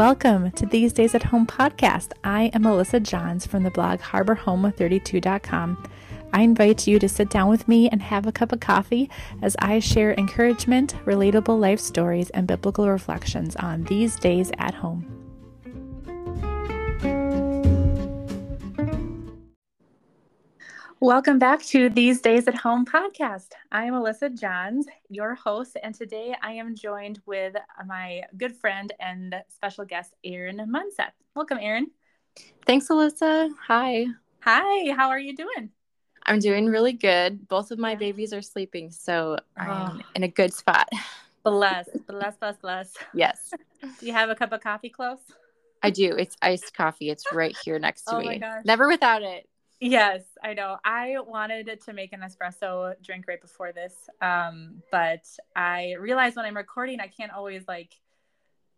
Welcome to These Days at Home podcast. I am Alyssa Johns from the blog HarborHome32.com. I invite you to sit down with me and have a cup of coffee as I share encouragement, relatable life stories, and biblical reflections on these days at home. Welcome back to These Days at Home podcast. I am Alyssa Johns, your host, and today I am joined with my good friend and special guest, Erin Munseth. Welcome, Erin. Thanks, Alyssa. Hi. Hi. How are you doing? I'm doing really good. Both of my babies are sleeping, so I'm in a good spot. Bless. Yes. Do you have a cup of coffee close? I do. It's iced coffee. It's right here next to me. My gosh. Never without it. Yes, I know. I wanted to make an espresso drink right before this, but I realized when I'm recording, I can't always like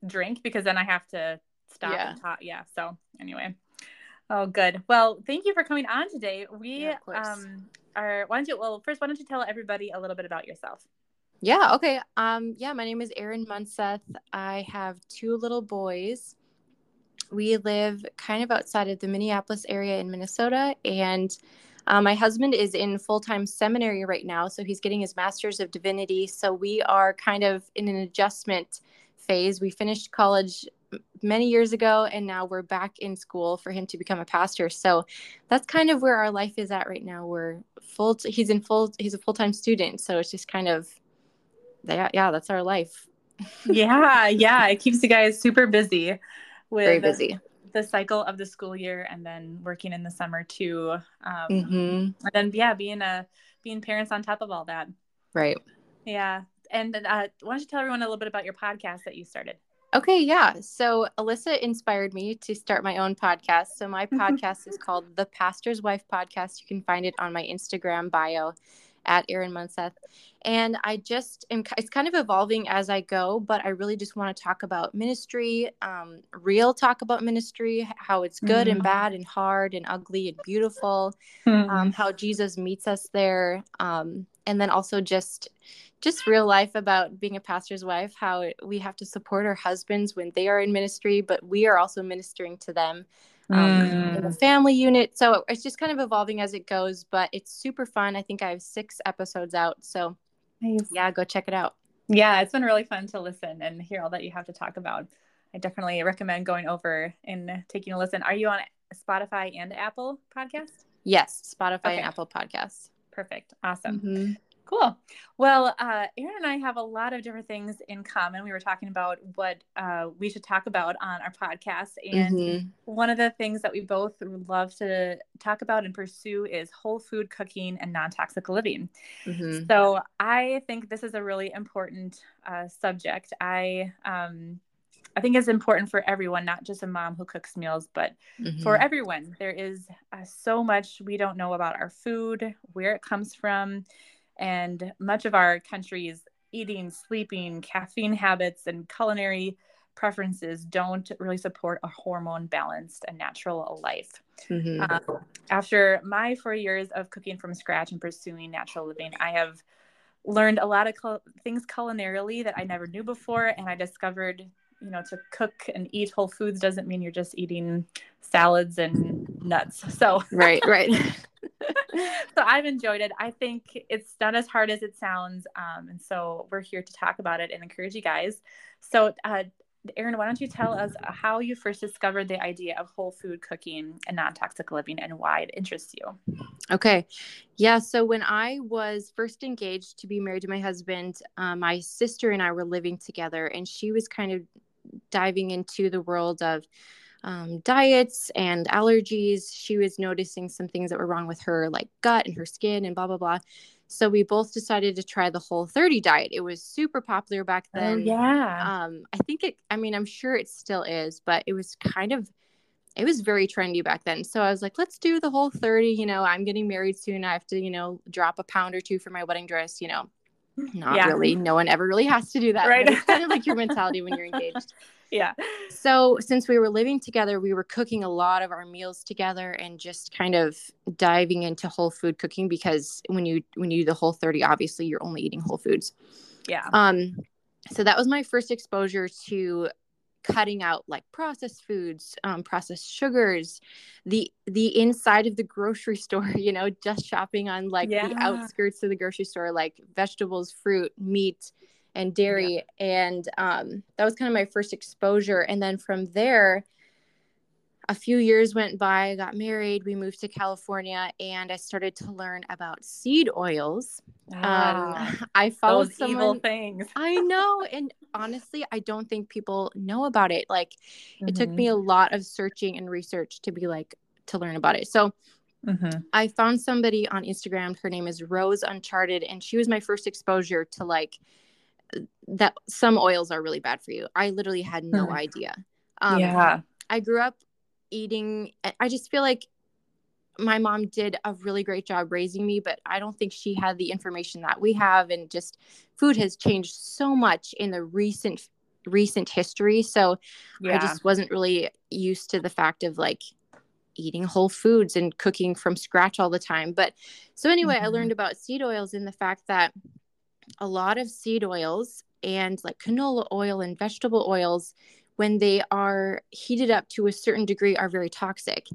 drink because then I have to stop and talk. Yeah. So anyway, oh, good. Well, thank you for coming on today. Why don't you tell everybody a little bit about yourself? Yeah. Okay. My name is Erin Munseth. I have two little boys. We live kind of outside of the Minneapolis area in Minnesota, and my husband is in full-time seminary right now, so he's getting his Master's of Divinity, so we are kind of in an adjustment phase. We finished college many years ago, and now we're back in school for him to become a pastor, so that's kind of where our life is at right now. He's a full-time student, so it's just kind of, that's our life. Yeah, it keeps you guys super busy. Very busy. The cycle of the school year and then working in the summer too. And then, being parents on top of all that. Right. Yeah. And why don't you tell everyone a little bit about your podcast that you started? Okay. Yeah. So Alyssa inspired me to start my own podcast. So my podcast is called The Pastor's Wife Podcast. You can find it on my Instagram bio at Erin Munseth. And I just am, it's kind of evolving as I go, but I really just want to talk about ministry, real talk about ministry, how it's good and bad and hard and ugly and beautiful, how Jesus meets us there. And then also just real life about being a pastor's wife, how we have to support our husbands when they are in ministry, but we are also ministering to them. In the family unit. So it's just kind of evolving as it goes, but it's super fun. I think I have 6 episodes out. So nice. Yeah, go check it out. Yeah, it's been really fun to listen and hear all that you have to talk about. I definitely recommend going over and taking a listen. Are you on Spotify and Apple Podcasts? Yes, Spotify and Apple Podcasts. Perfect. Awesome. Mm-hmm. Cool. Well, Erin and I have a lot of different things in common. We were talking about what we should talk about on our podcast. And one of the things that we both love to talk about and pursue is whole food cooking and non-toxic living. Mm-hmm. So I think this is a really important subject. I think it's important for everyone, not just a mom who cooks meals, but for everyone. There is so much we don't know about our food, where it comes from. And much of our country's eating, sleeping, caffeine habits, and culinary preferences don't really support a hormone-balanced and natural life. Mm-hmm. After my 4 years of cooking from scratch and pursuing natural living, I have learned a lot of things culinarily that I never knew before, and I discovered, to cook and eat whole foods doesn't mean you're just eating salads and nuts. So right. So I've enjoyed it. I think it's not as hard as it sounds. And so we're here to talk about it and encourage you guys. So Erin, why don't you tell us how you first discovered the idea of whole food cooking and non-toxic living and why it interests you? Okay. Yeah. So when I was first engaged to be married to my husband, my sister and I were living together, and she was kind of diving into the world of diets and allergies. She was noticing some things that were wrong with her, like gut and her skin and blah, blah, blah. So we both decided to try the Whole30 diet. It was super popular back then. Oh, yeah. I'm sure it still is, but it was very trendy back then. So I was like, let's do the Whole30, I'm getting married soon. I have to, drop a pound or 2 for my wedding dress, Not really. No one ever really has to do that. Right. It's kind of like your mentality when you're engaged. Yeah. So since we were living together, we were cooking a lot of our meals together and just kind of diving into whole food cooking, because when you do the Whole30, obviously you're only eating whole foods. Yeah. So that was my first exposure to cutting out like processed foods, processed sugars, the inside of the grocery store, you know, just shopping on like the outskirts of the grocery store, like vegetables, fruit, meat, and dairy. And that was kind of my first exposure. And then from there, a few years went by, I got married, we moved to California, and I started to learn about seed oils. I followed those evil things. I know. And honestly, I don't think people know about it. Like it took me a lot of searching and research to be like, to learn about it. So I found somebody on Instagram. Her name is Rose Uncharted. And she was my first exposure to like that some oils are really bad for you. I literally had no idea. I grew up eating. I just feel like my mom did a really great job raising me, but I don't think she had the information that we have. And just food has changed so much in the recent history. So I just wasn't really used to the fact of like eating whole foods and cooking from scratch all the time. But so anyway, I learned about seed oils and the fact that a lot of seed oils and like canola oil and vegetable oils, when they are heated up to a certain degree, are very toxic.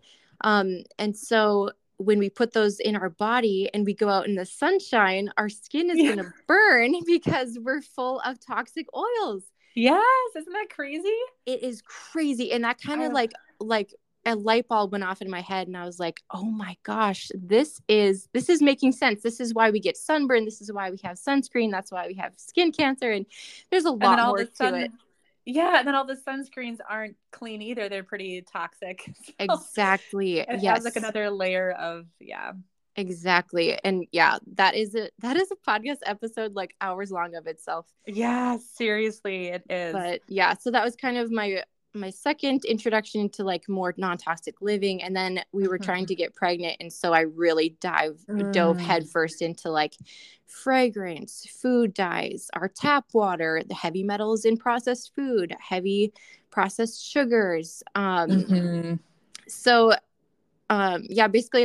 And so when we put those in our body and we go out in the sunshine, our skin is going to burn because we're full of toxic oils. Yes. Isn't that crazy? It is crazy. And that kind of like a light bulb went off in my head, and I was like, oh my gosh, this is making sense. This is why we get sunburn. This is why we have sunscreen. That's why we have skin cancer. And there's a lot more to it. Yeah. And then all the sunscreens aren't clean either. They're pretty toxic. So exactly. It adds like another layer of, exactly. And that is a podcast episode, like hours long of itself. Yeah, seriously. It is. But yeah, so that was kind of my second introduction to like more non-toxic living. And then we were trying to get pregnant. And so I really dove headfirst into like fragrance, food dyes, our tap water, the heavy metals in processed food, heavy processed sugars. Basically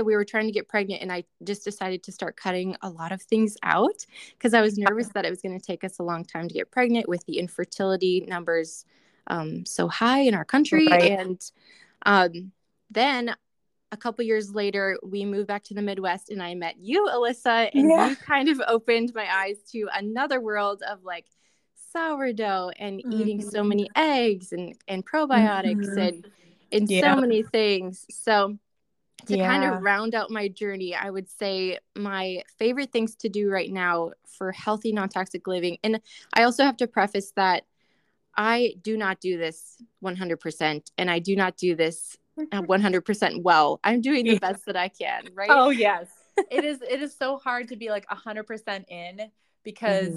we were trying to get pregnant, and I just decided to start cutting a lot of things out because I was nervous that it was going to take us a long time to get pregnant with the infertility numbers so high in our country. And then a couple years later, we moved back to the Midwest, and I met you, Alyssa, and you kind of opened my eyes to another world of like sourdough and eating so many eggs and probiotics and so many things. So to kind of round out my journey, I would say my favorite things to do right now for healthy, non-toxic living. And I also have to preface that I do not do this 100%, and I do not do this 100% well. I'm doing the best that I can, right? Oh, yes. It is so hard to be like 100% in because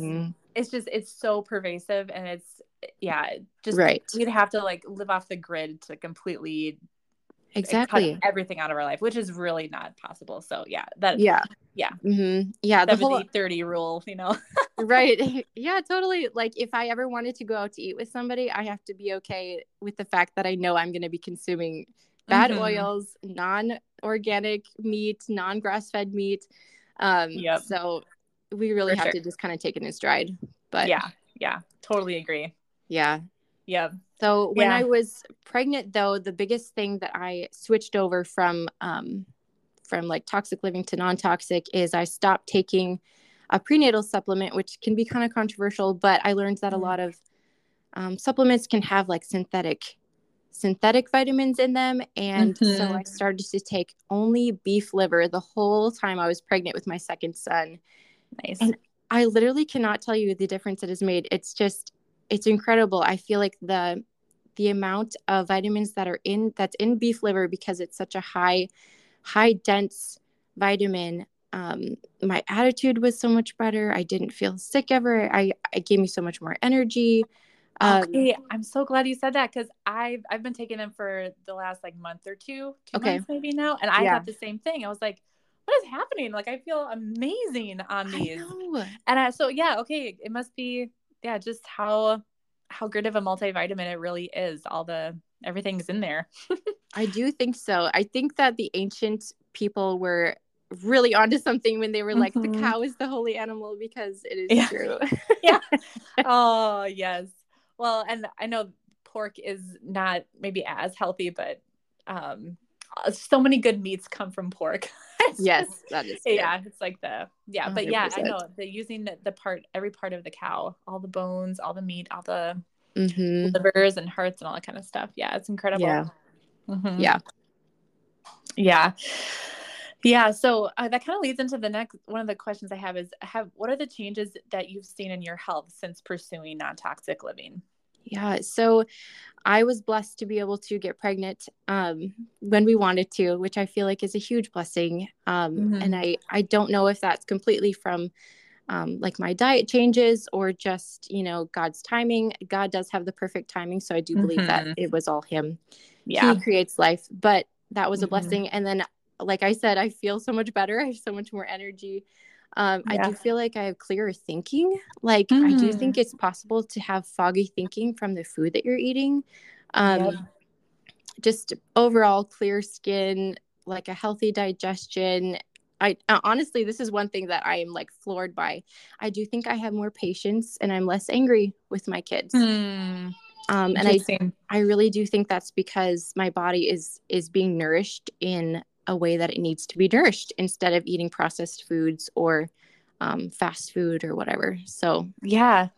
it's so pervasive, and it's, just you'd have to like live off the grid to completely cut everything out of our life, which is really not possible. So the whole 30 rule, you know. Right. Yeah, totally. Like if I ever wanted to go out to eat with somebody, I have to be okay with the fact that I know I'm going to be consuming bad oils, non-organic meat, non-grass-fed meat. So we really have to just kind of take it in stride. But yeah, totally agree. Yeah. Yeah. So when I was pregnant, though, the biggest thing that I switched over from like toxic living to non-toxic is I stopped taking a prenatal supplement, which can be kind of controversial, but I learned that a lot of supplements can have like synthetic vitamins in them. And so I started to take only beef liver the whole time I was pregnant with my second son. Nice. And I literally cannot tell you the difference it has made. It's incredible. I feel like the amount of vitamins that are in beef liver, because it's such a high dense vitamin. My attitude was so much better. I didn't feel sick ever. It gave me so much more energy. Okay. I'm so glad you said that, because I've been taking them for the last like month or two months maybe now. And I got the same thing. I was like, what is happening? Like, I feel amazing on these. I know. And okay. It must be, just how good of a multivitamin it really is. Everything's in there. I do think so. I think that the ancient people were really onto something when they were like, the cow is the holy animal, because it is true. Oh, yes. Well, and I know pork is not maybe as healthy, but so many good meats come from pork. Yes, that is good. Yeah, it's like the, yeah, 100%. But yeah, I know, the using the part, every part of the cow, all the bones, all the meat, all the livers and hearts and all that kind of stuff. Yeah, it's incredible. Yeah. Mm-hmm. Yeah. So that kind of leads into the next, one of the questions I have is, what are the changes that you've seen in your health since pursuing non-toxic living? Yeah. So I was blessed to be able to get pregnant when we wanted to, which I feel like is a huge blessing. And I don't know if that's completely from like my diet changes or just, you know, God's timing. God does have the perfect timing. So I do believe that it was all him. Yeah. He creates life, but that was a blessing. And then, like I said, I feel so much better. I have so much more energy. I do feel like I have clearer thinking. Like I do think it's possible to have foggy thinking from the food that you're eating. Just overall clear skin, like a healthy digestion. I honestly, this is one thing that I am like floored by. I do think I have more patience and I'm less angry with my kids. And I really do think that's because my body is being nourished in a way that it needs to be nourished instead of eating processed foods or fast food or whatever. So yeah.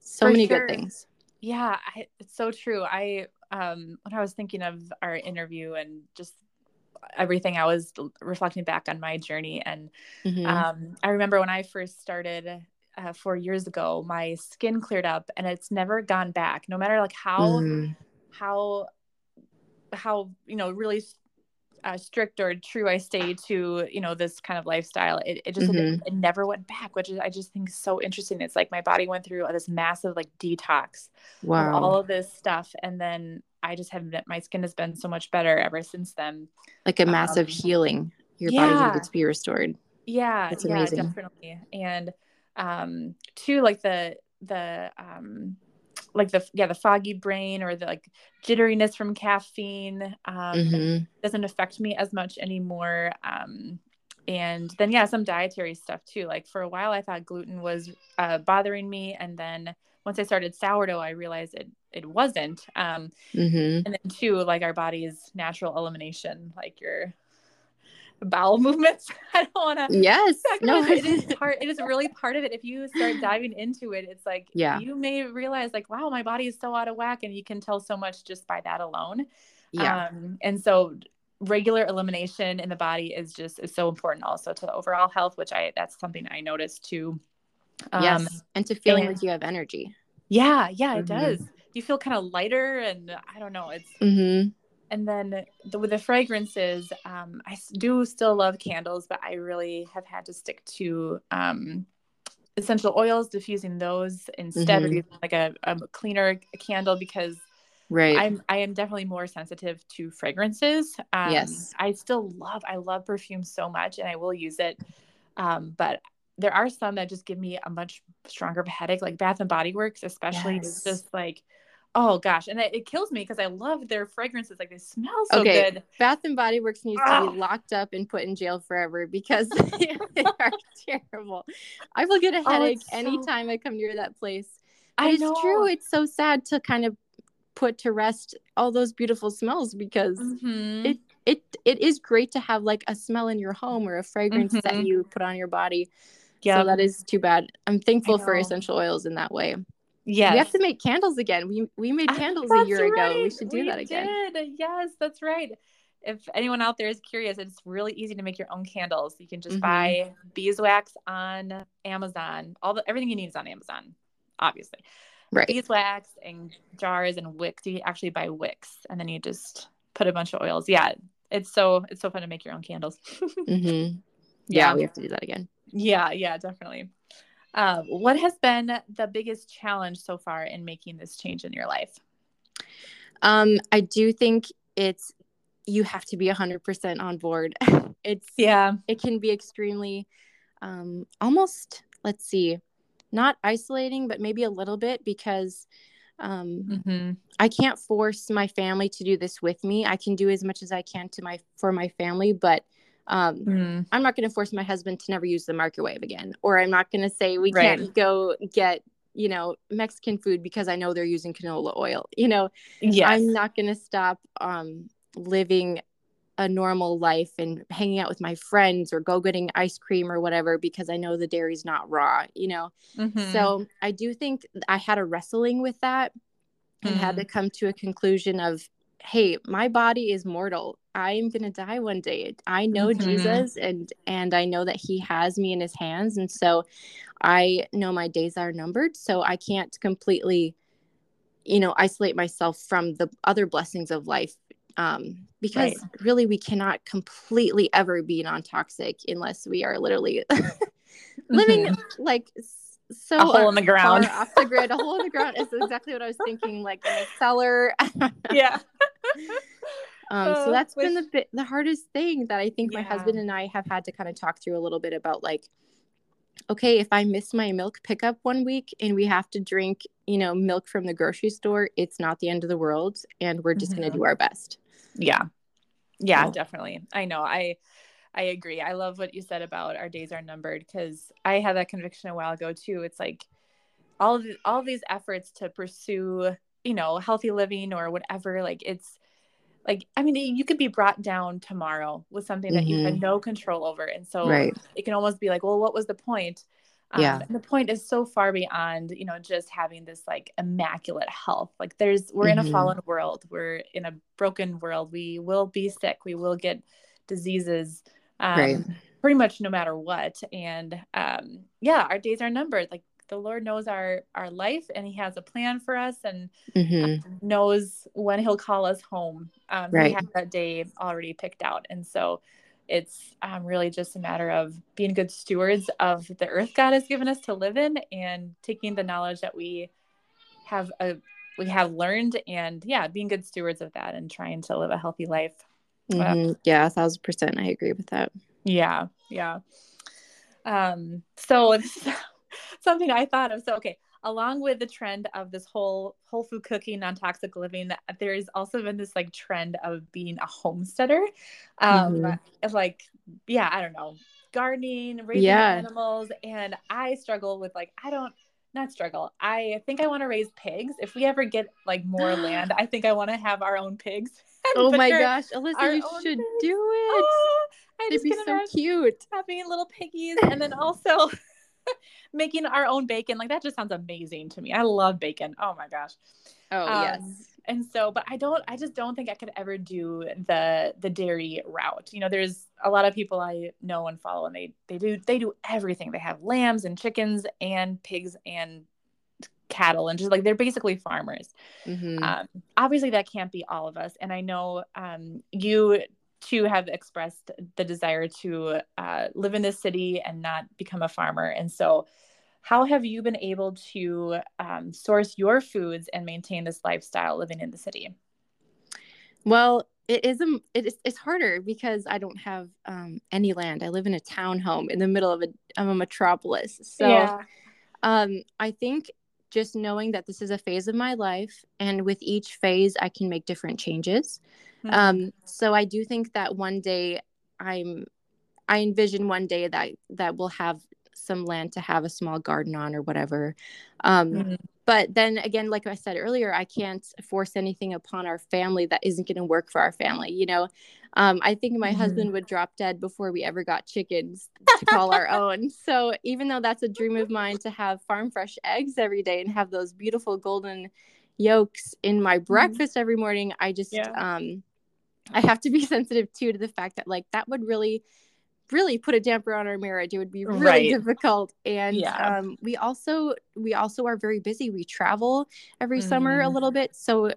So many good things. Yeah. It's so true. I when I was thinking of our interview and just everything, I was reflecting back on my journey. And I remember when I first started 4 years ago, my skin cleared up and it's never gone back, no matter like how, you know, really strict or true I stay to, you know, this kind of lifestyle, it just it never went back, which is, I just think, so interesting. It's like my body went through this massive like detox of all of this stuff, and then I just haven't, my skin has been so much better ever since then, like a massive healing. Your body needed to be restored. That's amazing. Definitely. And too, like the foggy brain or the like jitteriness from caffeine doesn't affect me as much anymore. And then, some dietary stuff too. Like for a while I thought gluten was bothering me. And then once I started sourdough, I realized it wasn't. And then too, like our body's natural elimination, like your bowel movements. I don't want to. Yes. No. It is really part of it. If you start diving into it, it's like, you may realize like, wow, my body is so out of whack, and you can tell so much just by that alone. Yeah. And so regular elimination in the body is so important also to the overall health, which that's something I noticed too. And to feeling like you have energy. Yeah, it does. You feel kind of lighter, and I don't know. It's, and then with the fragrances, I do still love candles, but I really have had to stick to essential oils, diffusing those instead of using like a cleaner candle, because I am definitely more sensitive to fragrances. I love perfume so much, and I will use it. But there are some that just give me a much stronger headache, like Bath and Body Works, especially. It's just like, oh gosh. And it kills me because I love their fragrances. Like they smell so good. Bath and Body Works needs to be locked up and put in jail forever because they are terrible. I will get a headache anytime I come near that place. But it's true. It's so sad to kind of put to rest all those beautiful smells, because it is great to have like a smell in your home or a fragrance that you put on your body. Yeah. So that is too bad. I'm thankful for essential oils in that way. Yes. We have to make candles again. We made candles a year ago. We should do that again. Yes, that's right. If anyone out there is curious, it's really easy to make your own candles. You can just buy beeswax on Amazon. Everything you need is on Amazon, obviously. Right. Beeswax and jars and wicks. You actually buy wicks, and then you just put a bunch of oils. Yeah. It's so fun to make your own candles. Yeah, we have to do that again. Yeah, definitely. What has been the biggest challenge so far in making this change in your life? I do think you have to be 100% on board. It can be extremely, almost, let's see, not isolating, but maybe a little bit, because, I can't force my family to do this with me. I can do as much as I can for my family, but I'm not going to force my husband to never use the microwave again, or I'm not going to say we can't go get you know, Mexican food because I know they're using canola oil, you know. Yes. I'm not going to stop living a normal life and hanging out with my friends or go getting ice cream or whatever because I know the dairy's not raw, you know. Mm-hmm. So I do think I had a wrestling with that and had to come to a conclusion of, hey, my body is mortal. I'm going to die one day. I know Jesus and I know that he has me in his hands. And so I know my days are numbered. So I can't completely, you know, isolate myself from the other blessings of life. Because really we cannot completely ever be non-toxic unless we are literally living like so a hole in the ground, off the grid. A hole in the ground is exactly what I was thinking, like in a cellar. Yeah. So that's been the hardest thing that I think my husband and I have had to kind of talk through a little bit about, like, okay, if I miss my milk pickup one week and we have to drink, you know, milk from the grocery store, it's not the end of the world and we're just going to do our best. Yeah. Yeah, definitely. I know. I agree. I love what you said about our days are numbered because I had that conviction a while ago too. It's like all these efforts to pursue, you know, healthy living or whatever, like it's like, I mean, you could be brought down tomorrow with something that you had no control over. And so it can almost be like, well, what was the point? And the point is so far beyond, you know, just having this like immaculate health. Like we're in a fallen world. We're in a broken world. We will be sick. We will get diseases pretty much no matter what. And our days are numbered. Like the Lord knows our life and he has a plan for us and knows when he'll call us home. He has that day already picked out. And so it's really just a matter of being good stewards of the earth God has given us to live in and taking the knowledge that we have learned and being good stewards of that and trying to live a healthy life. Yeah, 1000%. I agree with that. Yeah. Yeah. So this is something I thought of. So, okay. Along with the trend of this whole food cooking, non-toxic living, there has also been this like trend of being a homesteader. Like, yeah, I don't know, gardening, raising animals. And I struggle with like, I think I want to raise pigs. If we ever get like more land, I think I want to have our own pigs. Oh my gosh, Alyssa, you should do it. Oh, it'd be so cute. Having little piggies and then also making our own bacon, like that just sounds amazing to me. I love bacon. Oh my gosh. Oh yes. And so, but I just don't think I could ever do the dairy route. You know, there's a lot of people I know and follow, and they do everything. They have lambs and chickens and pigs and cattle and just like, they're basically farmers. Obviously that can't be all of us. And I know you to have expressed the desire to live in this city and not become a farmer. And so how have you been able to source your foods and maintain this lifestyle living in the city? Well, it's harder because I don't have any land. I live in a townhome in the middle of a metropolis. So I think just knowing that this is a phase of my life and with each phase I can make different changes. So I do think that one day I envision one day that we'll have some land to have a small garden on or whatever. But then again, like I said earlier, I can't force anything upon our family that isn't going to work for our family. You know, I think my husband would drop dead before we ever got chickens to call our own. So even though that's a dream of mine to have farm fresh eggs every day and have those beautiful golden yolks in my breakfast every morning, I just, I have to be sensitive too to the fact that like that would really put a damper on our marriage. It would be really difficult. And we also are very busy. We travel every summer a little bit. So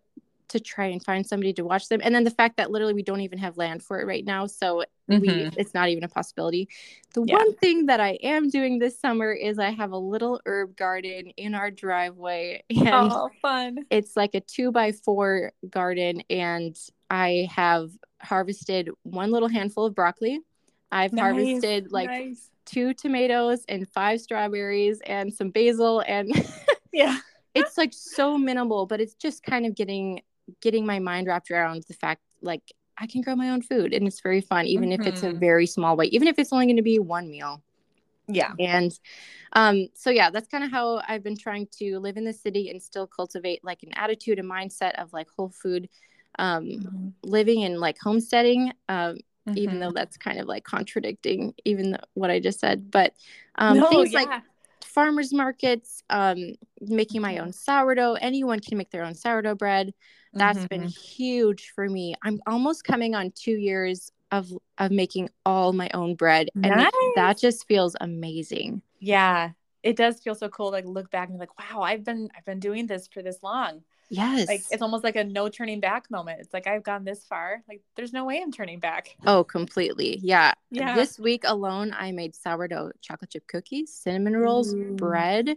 to try and find somebody to watch them. And then the fact that literally we don't even have land for it right now. So it's not even a possibility. The one thing that I am doing this summer is I have a little herb garden in our driveway. And fun. It's like a 2x4 garden. And I have harvested one little handful of broccoli. I've harvested like 2 tomatoes and 5 strawberries and some basil. And it's like so minimal, but it's just kind of getting my mind wrapped around the fact like I can grow my own food and it's very fun, even if it's a very small way, even if it's only going to be one meal. Yeah. And so, yeah, that's kind of how I've been trying to live in the city and still cultivate like an attitude and mindset of like whole food mm-hmm. living and like homesteading, mm-hmm. even though that's kind of like contradicting even what I just said. But things yeah. like farmers markets, making my own sourdough. Anyone can make their own sourdough bread. That's mm-hmm. been huge for me. I'm almost coming on 2 years of making all my own bread. And nice. That just feels amazing. Yeah, it does feel so cool. Like look back and like, wow, I've been doing this for this long. Yes. Like it's almost like a no turning back moment. It's like, I've gone this far. Like there's no way I'm turning back. Oh, completely. Yeah. Yeah. This week alone, I made sourdough chocolate chip cookies, cinnamon rolls, bread.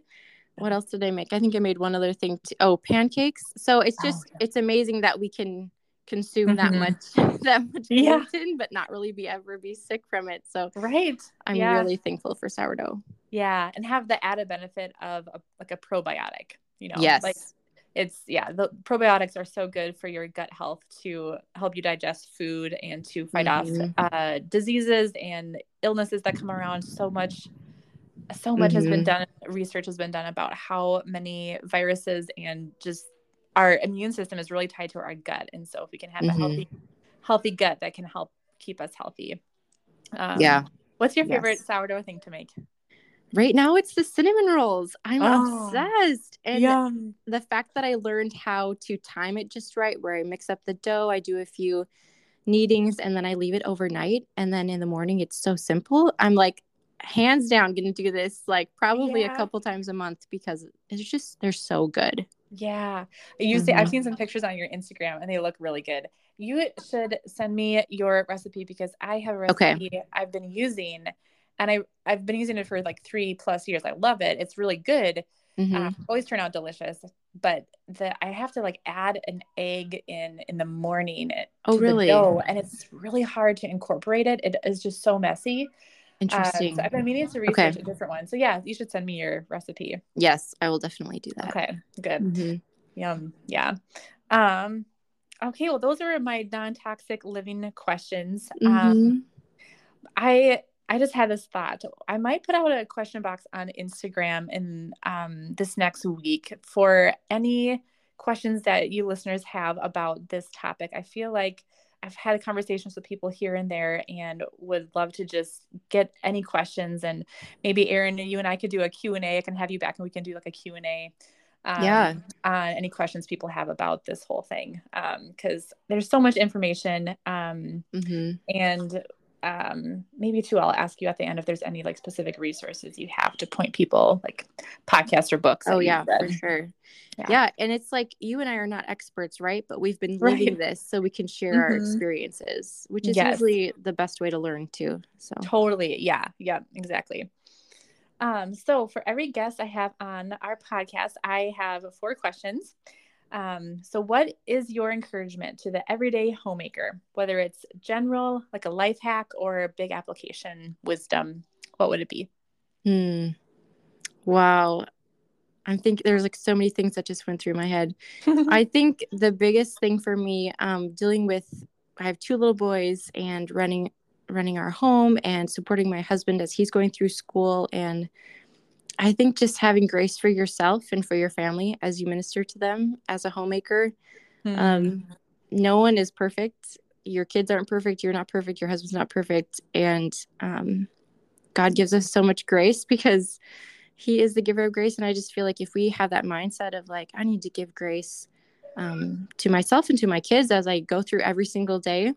What else did I make? I think I made one other thing too. Oh, pancakes. So it's just, it's amazing that we can consume mm-hmm. that much gluten, yeah. but not really ever be sick from it. So right. I'm yeah. really thankful for sourdough. Yeah. And have the added benefit of a probiotic, you know, yes. like it's, yeah, the probiotics are so good for your gut health to help you digest food and to fight mm-hmm. off diseases and illnesses that come around. So much mm-hmm. has been done. Research has been done about how many viruses and just our immune system is really tied to our gut. And so if we can have mm-hmm. a healthy gut, that can help keep us healthy. Yeah. What's your favorite yes. sourdough thing to make? Right now it's the cinnamon rolls. I'm obsessed. And yum. The fact that I learned how to time it just right, where I mix up the dough, I do a few kneadings, and then I leave it overnight. And then in the morning, it's so simple. I'm like, hands down, going to do this like probably yeah. a couple times a month because it's just, they're so good. Yeah. I've seen some pictures on your Instagram and they look really good. You should send me your recipe because I have a recipe I've been using, and I've been using it for like 3+ years. I love it. It's really good. Mm-hmm. Always turn out delicious, but I have to like add an egg in the morning. Oh, really? And it's really hard to incorporate it. It is just so messy. Interesting. So I've been meaning to research a different one. So yeah, you should send me your recipe. Yes, I will definitely do that. Okay, good. Mm-hmm. Yum. Yeah. Okay. Well, those are my non-toxic living questions. Mm-hmm. I just had this thought. I might put out a question box on Instagram in this next week for any questions that you listeners have about this topic. I feel like I've had conversations with people here and there and would love to just get any questions. And maybe Erin, you and I could do a Q&A. I can have you back and we can do like a Q&A on any questions people have about this whole thing. Cause there's so much information. And maybe too, I'll ask you at the end if there's any like specific resources you have to point people, like podcasts or books. Oh yeah, for sure. Yeah. And it's like, you and I are not experts, right? But we've been living this so we can share our experiences, which is usually the best way to learn too. So totally. Yeah. Yeah, exactly. So for every guest I have on our podcast, I have 4 questions. So what is your encouragement to the everyday homemaker, whether it's general, like a life hack, or big application wisdom? What would it be? Wow. I think there's like so many things that just went through my head. I think the biggest thing for me, dealing with, I have 2 little boys and running our home and supporting my husband as he's going through school. And I think just having grace for yourself and for your family as you minister to them as a homemaker. No one is perfect. Your kids aren't perfect. You're not perfect. Your husband's not perfect. And God gives us so much grace because He is the giver of grace. And I just feel like if we have that mindset of like, I need to give grace to myself and to my kids as I go through every single day.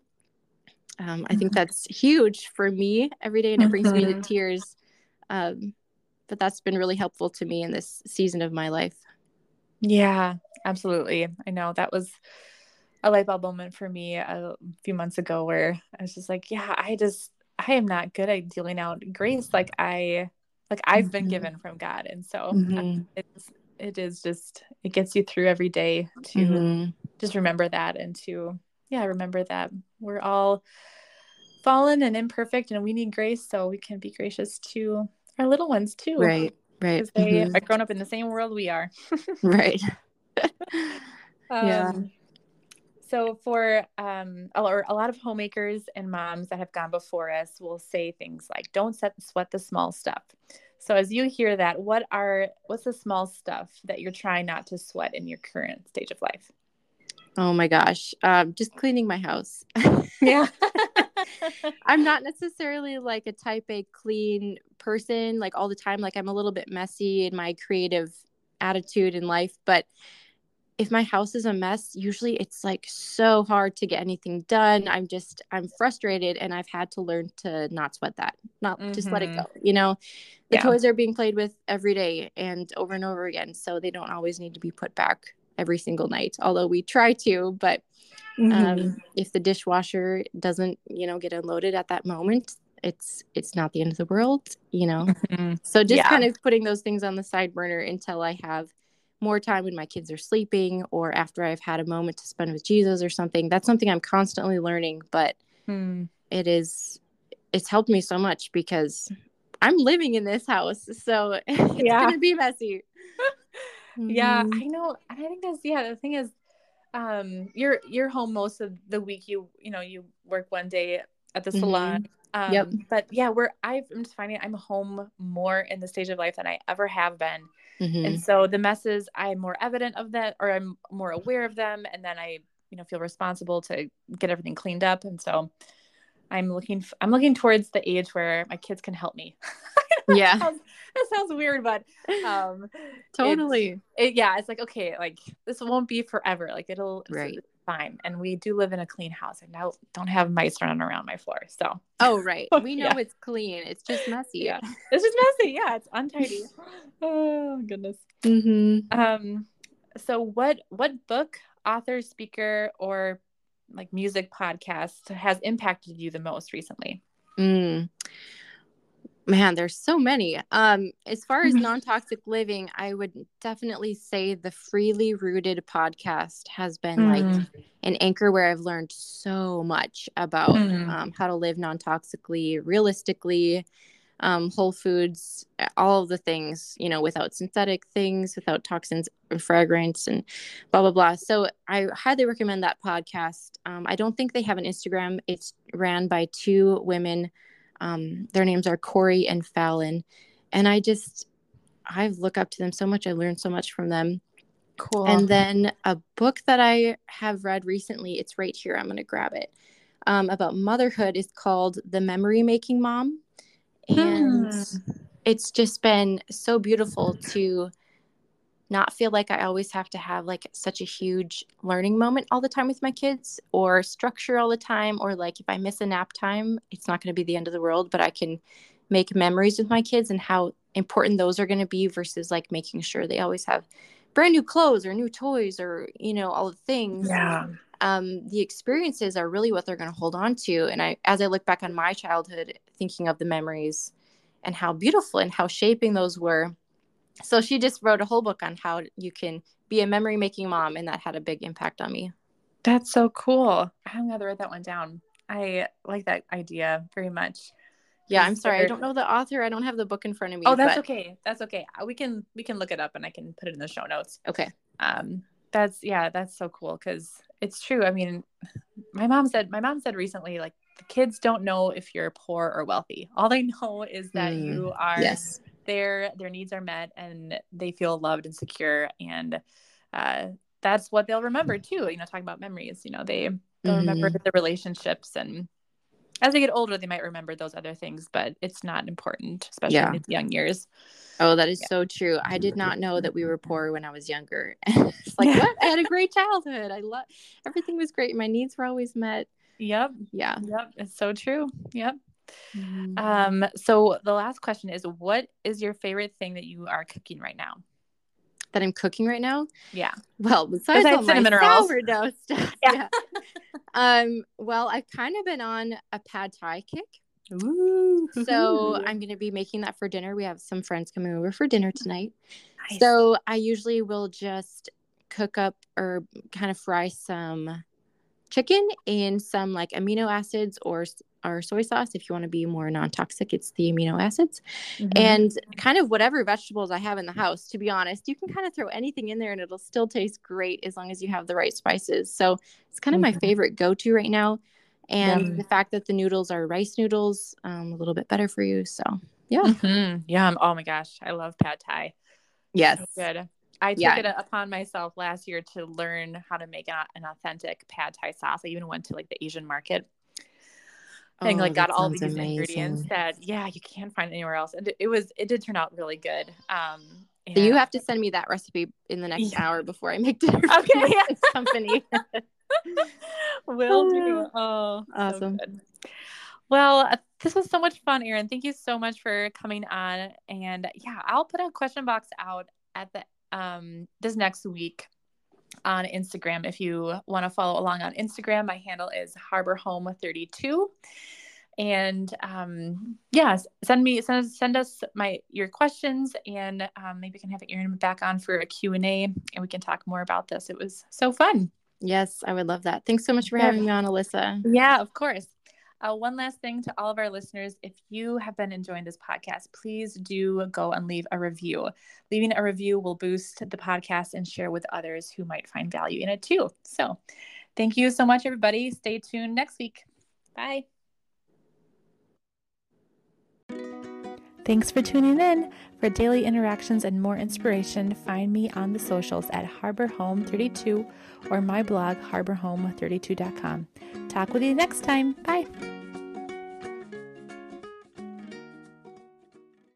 I think that's huge for me every day, and it brings me to tears. But that's been really helpful to me in this season of my life. Yeah, absolutely. I know that was a light bulb moment for me a few months ago where I was just like, yeah, I am not good at dealing out grace. Like I've been given from God. And so it gets you through every day to just remember that and to, remember that we're all fallen and imperfect and we need grace so we can be gracious to our little ones too. Right. Because they are grown up in the same world we are. Right. Yeah. So for a lot of homemakers and moms that have gone before us will say things like, don't sweat the small stuff. So as you hear that, what's the small stuff that you're trying not to sweat in your current stage of life? Oh my gosh. Just cleaning my house. Yeah. I'm not necessarily like a type A clean person, like all the time. Like I'm a little bit messy in my creative attitude in life, but if my house is a mess, usually it's like so hard to get anything done. I'm frustrated, and I've had to learn to not sweat that, not just let it go. You know, the toys are being played with every day and over again. So they don't always need to be put back every single night, although we try to, but if the dishwasher doesn't, get unloaded at that moment, it's not the end of the world, So just kind of putting those things on the side burner until I have more time when my kids are sleeping or after I've had a moment to spend with Jesus or something. That's something I'm constantly learning, but it's helped me so much because I'm living in this house. So it's going to be messy. Yeah, I know. And I think that's, the thing is, you're home most of the week. You work one day at the salon. But I'm just finding I'm home more in the stage of life than I ever have been. And so the messes, I'm more evident of that, or I'm more aware of them. And then I, feel responsible to get everything cleaned up. And so I'm looking towards the age where my kids can help me. That sounds weird, but, totally. It's like, okay, like this won't be forever. Like it's fine. And we do live in a clean house. I now don't have mice running around my floor. So, we know it's clean. It's just messy. Yeah. It's just messy. Yeah. It's untidy. Oh goodness. So what book, author, speaker, or like music podcast has impacted you the most recently? Man, there's so many. As far as non-toxic living, I would definitely say the Freely Rooted podcast has been like an anchor where I've learned so much about how to live non-toxically, realistically, whole foods, all of the things, without synthetic things, without toxins and fragrance and blah, blah, blah. So I highly recommend that podcast. I don't think they have an Instagram. It's ran by two women. Their names are Corey and Fallon. And I look up to them so much. I learned so much from them. Cool. And then a book that I have read recently, it's right here. I'm going to grab it. About motherhood is called The Memory Making Mom. And it's just been so beautiful to not feel like I always have to have like such a huge learning moment all the time with my kids, or structure all the time, or like if I miss a nap time, it's not going to be the end of the world, but I can make memories with my kids and how important those are going to be versus like making sure they always have brand new clothes or new toys or, all the things. Yeah. The experiences are really what they're going to hold on to. And as I look back on my childhood, thinking of the memories and how beautiful and how shaping those were. So she just wrote a whole book on how you can be a memory-making mom, and that had a big impact on me. That's so cool. I'm going to write that one down. I like that idea very much. Yeah, I'm sorry. I don't know the author. I don't have the book in front of me. Oh, that's okay. That's okay. We can look it up, and I can put it in the show notes. Okay. That's so cool because it's true. I mean, my mom said recently, like, the kids don't know if you're poor or wealthy. All they know is that you are. Yes. Their needs are met and they feel loved and secure. And that's what they'll remember too. Talking about memories, they'll remember the relationships, and as they get older, they might remember those other things, but it's not important, especially in the young years. Oh, that is so true. I did not know that we were poor when I was younger. It's like, what? I had a great childhood. Everything was great. My needs were always met. Yep. Yeah. Yep. It's so true. Yep. So the last question is, what is your favorite thing that you are cooking right now? That I'm cooking right now? Yeah. Well, besides all my sourdough stuff. Yeah. Well, I've kind of been on a pad thai kick. Ooh. So I'm going to be making that for dinner. We have some friends coming over for dinner tonight. Nice. So I usually will just cook up or kind of fry some chicken in some like amino acids or or soy sauce. If you want to be more non-toxic, it's the amino acids, and kind of whatever vegetables I have in the house. To be honest, you can kind of throw anything in there and it'll still taste great as long as you have the right spices. So it's kind of my favorite go-to right now. And the fact that the noodles are rice noodles, a little bit better for you. So yeah. Yum. Oh my gosh. I love pad thai. Yes. So good. I took it upon myself last year to learn how to make an authentic pad thai sauce. I even went to like the Asian market and got all these ingredients that you can't find anywhere else. And it did turn out really good. So you have to send me that recipe in the next hour before I make dinner. Okay. Company. Will do. Oh, awesome. So good. Well, this was so much fun, Erin. Thank you so much for coming on. And I'll put a question box out at the this next week on Instagram. If you want to follow along on Instagram, my handle is HarborHome32. And send us your questions, and maybe we can have Erin back on for a Q&A, and we can talk more about this. It was so fun. Yes, I would love that. Thanks so much for having me on, Alyssa. Yeah, of course. One last thing to all of our listeners. If you have been enjoying this podcast, please do go and leave a review. Leaving a review will boost the podcast and share with others who might find value in it too. So thank you so much, everybody. Stay tuned next week. Bye. Thanks for tuning in. For daily interactions and more inspiration, find me on the socials at HarborHome32 or my blog, HarborHome32.com. Talk with you next time. Bye.